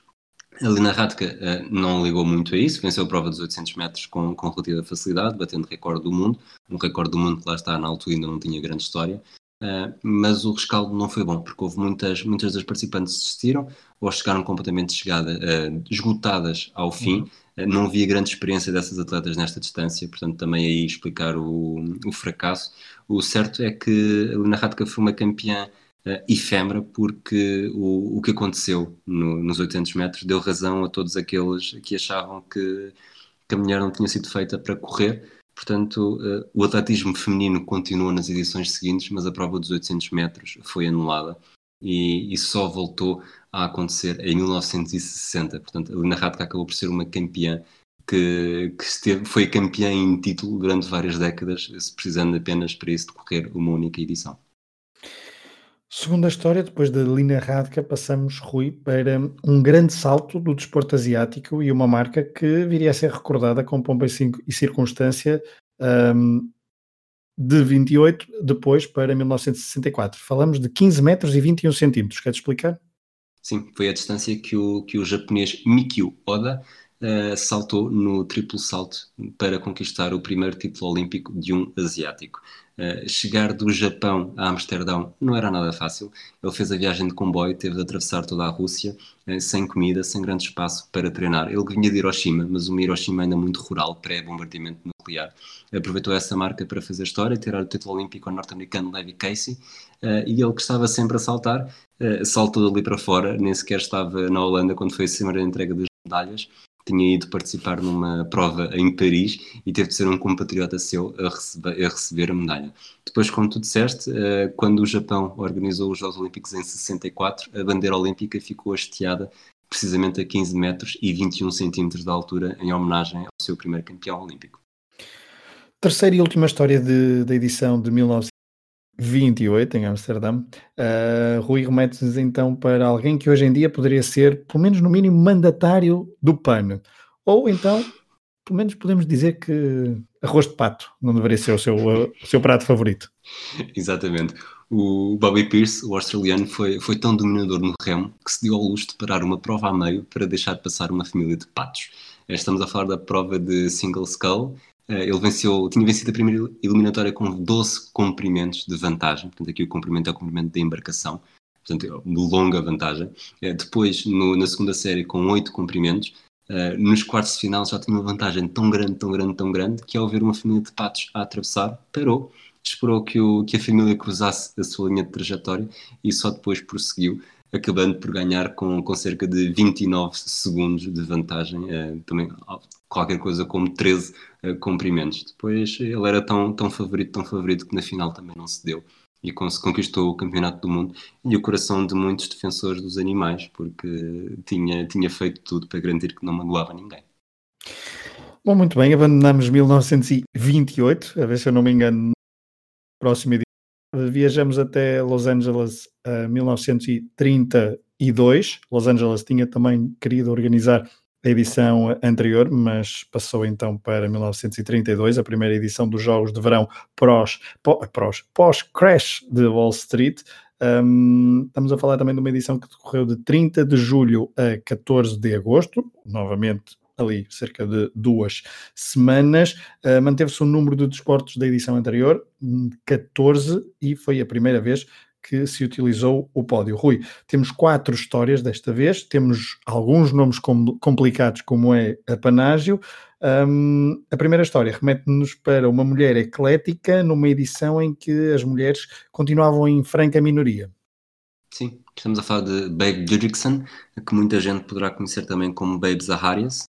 A Lina Radke uh, não ligou muito a isso, venceu a prova dos oitocentos metros com, com relativa facilidade, batendo recorde do mundo, um recorde do mundo que lá está, na altura ainda não tinha grande história, uh, mas o rescaldo não foi bom, porque houve muitas, muitas das participantes que desistiram, ou chegaram completamente chegada, uh, esgotadas ao fim. uhum. Uh, não havia grande experiência dessas atletas nesta distância, portanto também aí explicar o, o fracasso. O certo é que a Lina Radke foi uma campeã uh, efêmera, porque o, o que aconteceu no, nos oitocentos metros deu razão a todos aqueles que achavam que, que a mulher não tinha sido feita para correr. Portanto, uh, o atletismo feminino continuou nas edições seguintes, mas a prova dos oitocentos metros foi anulada e, e só voltou a acontecer em mil novecentos e sessenta. Portanto, a Lina Radke acabou por ser uma campeã que, que esteve, foi campeã em título durante várias décadas, precisando apenas para isso decorrer uma única edição. Segunda história, depois da Lina Radke, passamos, Rui, para um grande salto do desporto asiático e uma marca que viria a ser recordada com pompa e circunstância, um, de vinte e oito depois para mil novecentos e sessenta e quatro. Falamos de quinze metros e vinte e um centímetros. Queres explicar? Sim, foi a distância que o, que o japonês Mikio Oda Uh, saltou no triplo salto para conquistar o primeiro título olímpico de um asiático. Uh, chegar do Japão a Amsterdão não era nada fácil. Ele fez a viagem de comboio, teve de atravessar toda a Rússia, uh, sem comida, sem grande espaço para treinar. Ele vinha de Hiroshima, mas uma Hiroshima ainda muito rural, pré-bombardeamento nuclear. Aproveitou essa marca para fazer história, tirar o título olímpico ao norte-americano Levi Casey, uh, e ele que estava sempre a saltar, uh, saltou ali para fora, nem sequer estava na Holanda quando foi a primeira entrega das medalhas. Tinha ido participar numa prova em Paris e teve de ser um compatriota seu a receber, a receber a medalha. Depois, como tu disseste, quando o Japão organizou os Jogos Olímpicos em sessenta e quatro, a bandeira olímpica ficou hasteada precisamente a quinze metros e vinte e um centímetros de altura, em homenagem ao seu primeiro campeão olímpico. Terceira e última história de, da edição de mil novecentos e vinte e oito, em Amsterdão. Uh, Rui, remete-nos então para alguém que hoje em dia poderia ser, pelo menos no mínimo, mandatário do PAN. Ou então, pelo menos podemos dizer que arroz de pato não deveria ser o seu, o seu prato favorito. Exatamente. O Bobby Pierce, o australiano, foi, foi tão dominador no remo que se deu ao luxo de parar uma prova a meio para deixar de passar uma família de patos. Estamos a falar da prova de single scull. Ele venceu, tinha vencido a primeira eliminatória com doze comprimentos de vantagem. Portanto, aqui o comprimento é o comprimento da embarcação, portanto, de longa vantagem. Depois, no, na segunda série, com oito comprimentos, uh, nos quartos de final já tinha uma vantagem tão grande, tão grande, tão grande, que ao ver uma família de patos a atravessar, parou, esperou que, o, que a família cruzasse a sua linha de trajetória e só depois prosseguiu, acabando por ganhar com, com cerca de vinte e nove segundos de vantagem, uh, também qualquer coisa como treze uh, comprimentos. Depois ele era tão, tão favorito, tão favorito, que na final também não se deu. E conquistou o campeonato do mundo e o coração de muitos defensores dos animais, porque tinha, tinha feito tudo para garantir que não magoava ninguém. Bom, muito bem, abandonamos mil novecentos e vinte e oito, a ver se eu não me engano, próximo dia. Viajamos até Los Angeles a mil novecentos e trinta e dois. Los Angeles tinha também querido organizar a edição anterior, mas passou então para mil novecentos e trinta e dois, a primeira edição dos Jogos de Verão pós, pós, pós-crash de Wall Street. Um, estamos a falar também de uma edição que decorreu de trinta de julho a catorze de agosto, novamente ali cerca de duas semanas. Uh, manteve-se o número de desportos da edição anterior, catorze, e foi a primeira vez que se utilizou o pódio. Rui, temos quatro histórias desta vez, temos alguns nomes com, complicados, como é a Panágio. Um, a primeira história remete-nos para uma mulher eclética numa edição em que as mulheres continuavam em franca minoria. Sim, estamos a falar de Babe Jurickson, que muita gente poderá conhecer também como Babe Zaharias,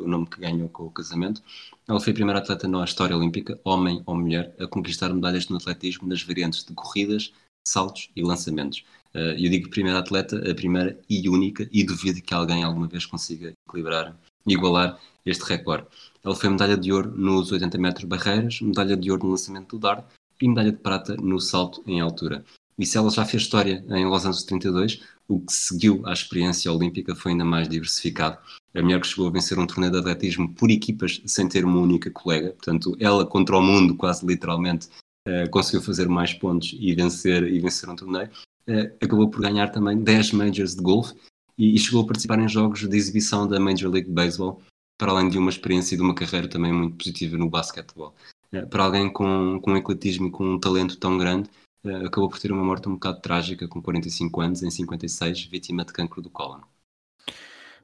o nome que ganhou com o casamento. Ela foi a primeira atleta na história olímpica, homem ou mulher, a conquistar medalhas no atletismo nas variantes de corridas, saltos e lançamentos. Eu digo primeira atleta, a primeira e única, e duvido que alguém alguma vez consiga equilibrar, igualar este recorde. Ela foi medalha de ouro nos oitenta metros barreiras, medalha de ouro no lançamento do dardo e medalha de prata no salto em altura. E se ela já fez história em Los Angeles trinta e dois, o que seguiu à experiência olímpica foi ainda mais diversificado. A mulher que chegou a vencer um torneio de atletismo por equipas sem ter uma única colega, portanto ela contra o mundo, quase literalmente. Uh, conseguiu fazer mais pontos e vencer, e vencer um torneio, uh, acabou por ganhar também dez majors de golfe e, e chegou a participar em jogos de exibição da Major League Baseball, para além de uma experiência e de uma carreira também muito positiva no basquetebol. Uh, para alguém com, com um ecletismo e com um talento tão grande, uh, acabou por ter uma morte um bocado trágica com quarenta e cinco anos, em cinquenta e seis, vítima de cancro do cólon.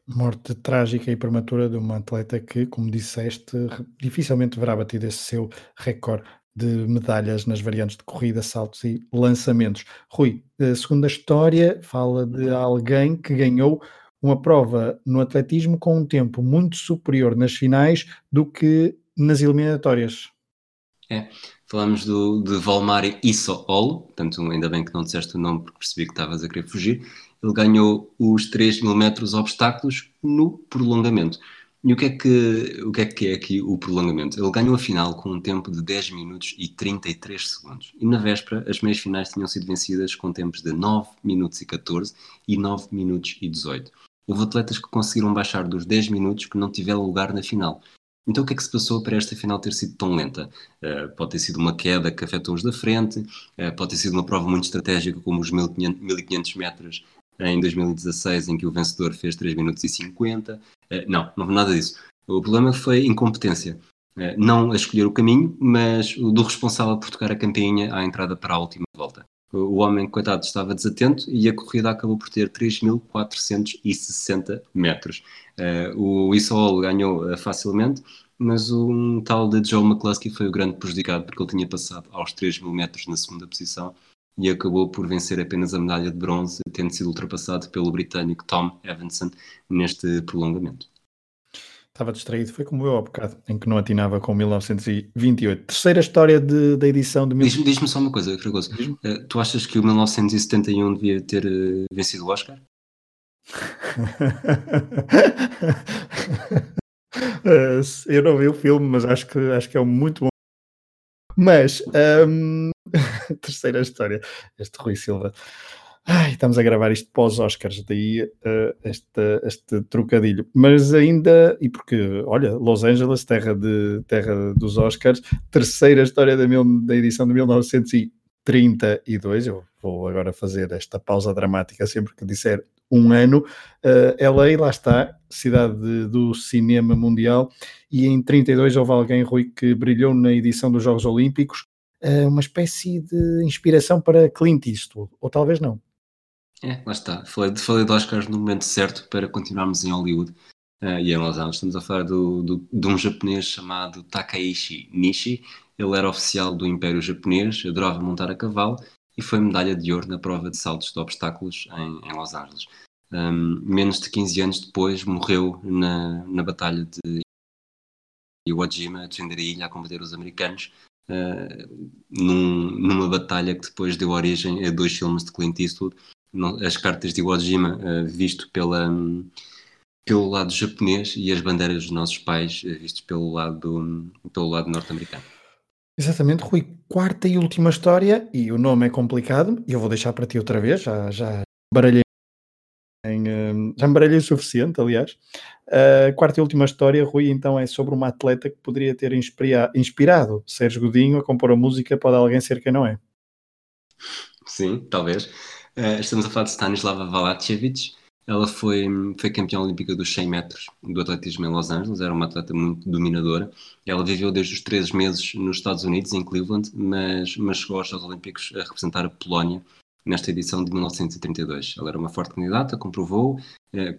Morte trágica e prematura de uma atleta que, como disseste, dificilmente verá batido esse seu recorde de medalhas nas variantes de corrida, saltos e lançamentos. Rui, a segunda história fala de alguém que ganhou uma prova no atletismo com um tempo muito superior nas finais do que nas eliminatórias. É, falamos do, de Valmari Isso Olo, portanto ainda bem que não disseste o nome porque percebi que estavas a querer fugir. Ele ganhou os três mil metros obstáculos no prolongamento. E o que, é que, o que é que é aqui o prolongamento? Ele ganhou a final com um tempo de dez minutos e trinta e três segundos. E na véspera, as meias finais tinham sido vencidas com tempos de nove minutos e catorze e nove minutos e dezoito. Houve atletas que conseguiram baixar dos dez minutos que não tiveram lugar na final. Então o que é que se passou para esta final ter sido tão lenta? Uh, pode ter sido uma queda que afetou os da frente, uh, pode ter sido uma prova muito estratégica como os mil e quinhentos metros em dois mil e dezasseis, em que o vencedor fez três minutos e cinquenta. Não, não foi nada disso. O problema foi incompetência. Não a escolher o caminho, mas do responsável por tocar a campainha à entrada para a última volta. O homem, coitado, estava desatento e a corrida acabou por ter três mil quatrocentos e sessenta metros. O Isso Olo ganhou facilmente, mas um tal de Joe McCluskey foi o grande prejudicado, porque ele tinha passado aos três mil metros na segunda posição e acabou por vencer apenas a medalha de bronze, tendo sido ultrapassado pelo britânico Tom Evanson neste prolongamento. Estava distraído, foi como eu há bocado, em que não atinava com mil novecentos e vinte e oito. Terceira história de, da edição de... Diz-me, diz-me só uma coisa, Fragoso. Uh, tu achas que o mil novecentos e setenta e um devia ter uh, vencido o Oscar? uh, eu não vi o filme, mas acho que, acho que é um muito bom. Mas... Um... Terceira história, este Rui Silva. Ai, estamos a gravar isto pós-Oscars, daí uh, este, este trocadilho. Mas ainda, e porque, olha, Los Angeles, terra, de, terra dos Oscars, terceira história da, mil, da edição de mil novecentos e trinta e dois. Eu vou agora fazer esta pausa dramática sempre que disser um ano. Uh, L A, lá está, cidade de, do cinema mundial. E em trinta e dois houve alguém, Rui, que brilhou na edição dos Jogos Olímpicos, uma espécie de inspiração para Clint Eastwood, ou talvez não. É, lá está. Falei, falei de Oscars no momento certo para continuarmos em Hollywood. Uh, e em Lausanne estamos a falar do, do, de um japonês chamado Takaishi Nishi. Ele era oficial do Império Japonês, adorava montar a cavalo e foi medalha de ouro na prova de saltos de obstáculos em, em Los Angeles. Um, menos de quinze anos depois morreu na, na batalha de Iwo Jima, a defender a ilha, a combater os americanos, uh, num, numa batalha que depois deu origem a dois filmes de Clint Eastwood, As Cartas de Iwo Jima, uh, visto pela... Um, pelo lado japonês, e As Bandeiras dos Nossos Pais, vistos pelo lado, pelo lado norte-americano. Exatamente, Rui. Quarta e última história, e o nome é complicado, e eu vou deixar para ti outra vez, já, já baralhei em, já me baralhei o suficiente, aliás. Uh, quarta e última história, Rui, então é sobre uma atleta que poderia ter inspira- inspirado Sérgio Godinho a compor a música Pode Alguém Ser Quem Não É. Sim, talvez. Uh, estamos a falar de Stanisława Walachiewicz. Ela foi, foi campeã olímpica dos cem metros do atletismo em Los Angeles, era uma atleta muito dominadora. Ela viveu desde os treze meses nos Estados Unidos, em Cleveland, mas, mas chegou aos Jogos Olímpicos a representar a Polónia nesta edição de mil novecentos e trinta e dois. Ela era uma forte candidata, comprovou.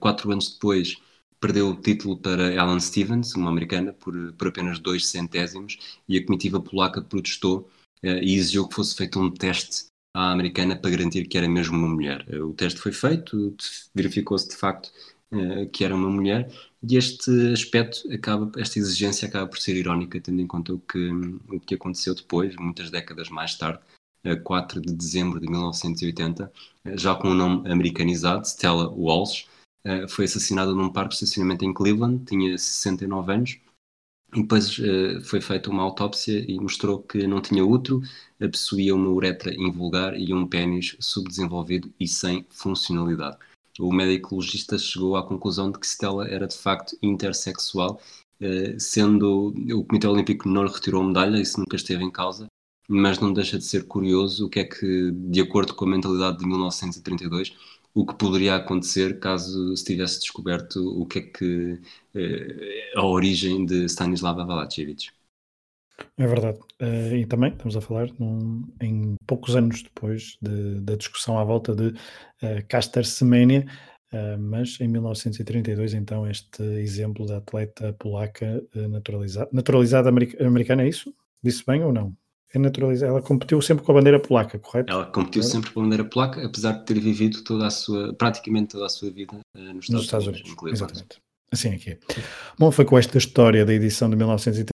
Quatro anos depois perdeu o título para Alan Stevens, uma americana, por, por apenas dois centésimos, e a comitiva polaca protestou e exigiu que fosse feito um teste à americana para garantir que era mesmo uma mulher. O teste foi feito, verificou-se de facto uh, que era uma mulher, e este aspecto, acaba, esta exigência acaba por ser irónica, tendo em conta o que, o que aconteceu depois, muitas décadas mais tarde, uh, quatro de dezembro de mil novecentos e oitenta, uh, já com o nome americanizado, Stella Walsh, uh, foi assassinada num parque de estacionamento em Cleveland, tinha sessenta e nove anos, e depois uh, foi feita uma autópsia e mostrou que não tinha útero, possuía uma uretra invulgar e um pênis subdesenvolvido e sem funcionalidade. O médico legista chegou à conclusão de que Stella era de facto intersexual, uh, sendo o Comitê Olímpico não lhe retirou a medalha, isso nunca esteve em causa, mas não deixa de ser curioso o que é que, de acordo com a mentalidade de mil novecentos e trinta e dois, o que poderia acontecer caso se tivesse descoberto o que é que eh, a origem de Stanisława Walachiewicz. É verdade. Uh, e também estamos a falar num, em poucos anos depois de, da discussão à volta de uh, Caster Semenya, uh, mas em mil novecentos e trinta e dois, então, este exemplo da atleta polaca uh, naturalizada, naturalizada america, americana, é isso? Disse bem ou não? É naturalizada. Ela competiu sempre com a bandeira polaca, correto? Ela competiu claro. sempre com a bandeira polaca, apesar de ter vivido toda a sua, praticamente toda a sua vida uh, nos Estados, nos Estados Unidos. Unidos. Exatamente. Assim é que é. Bom, foi com esta história da edição de mil novecentos e trinta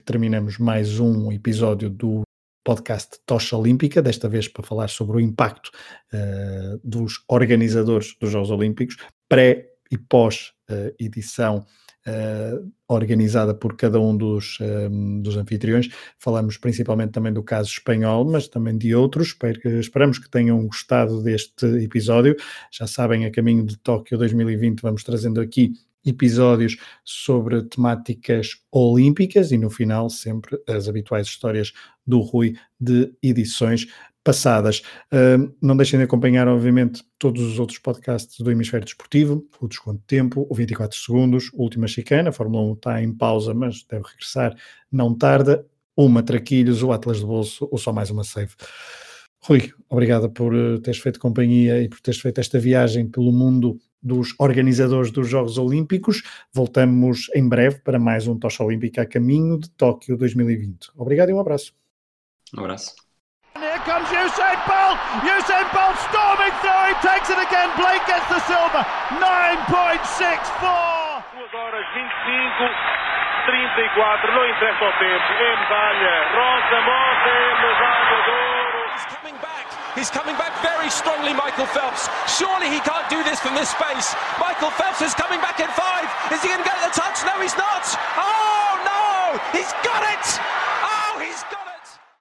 que terminamos mais um episódio do podcast Tocha Olímpica, desta vez para falar sobre o impacto uh, dos organizadores dos Jogos Olímpicos, pré e pós uh, edição Uh, organizada por cada um dos, um, dos anfitriões. Falamos principalmente também do caso espanhol, mas também de outros. Esperamos que tenham gostado deste episódio. Já sabem, a caminho de Tóquio dois mil e vinte vamos trazendo aqui episódios sobre temáticas olímpicas e no final sempre as habituais histórias do Rui de edições passadas. Uh, não deixem de acompanhar, obviamente, todos os outros podcasts do Hemisfério Desportivo, o Desconto de Tempo, o vinte e quatro segundos, o Última Chicana, a Fórmula um está em pausa, mas deve regressar, não tarda, o Matraquilhos, o Atlas de Bolso, ou só mais uma save. Rui, obrigado por teres feito companhia e por teres feito esta viagem pelo mundo dos organizadores dos Jogos Olímpicos. Voltamos em breve para mais um Tocha Olímpica a caminho de Tóquio dois mil e vinte. Obrigado e um abraço. Um abraço. Here comes Usain Bolt, Usain Bolt storming through, he takes it again, Blake gets the silver, nine point six four. duas horas e vinte e cinco, trinta e quatro, não interessa o tempo, é medalha, Rosa Monte, medalha de ouro. He's coming back, he's coming back very strongly, Michael Phelps, surely he can't do this from this space, Michael Phelps is coming back in five, is he going to get the touch? No, he's not, oh no, he's got it!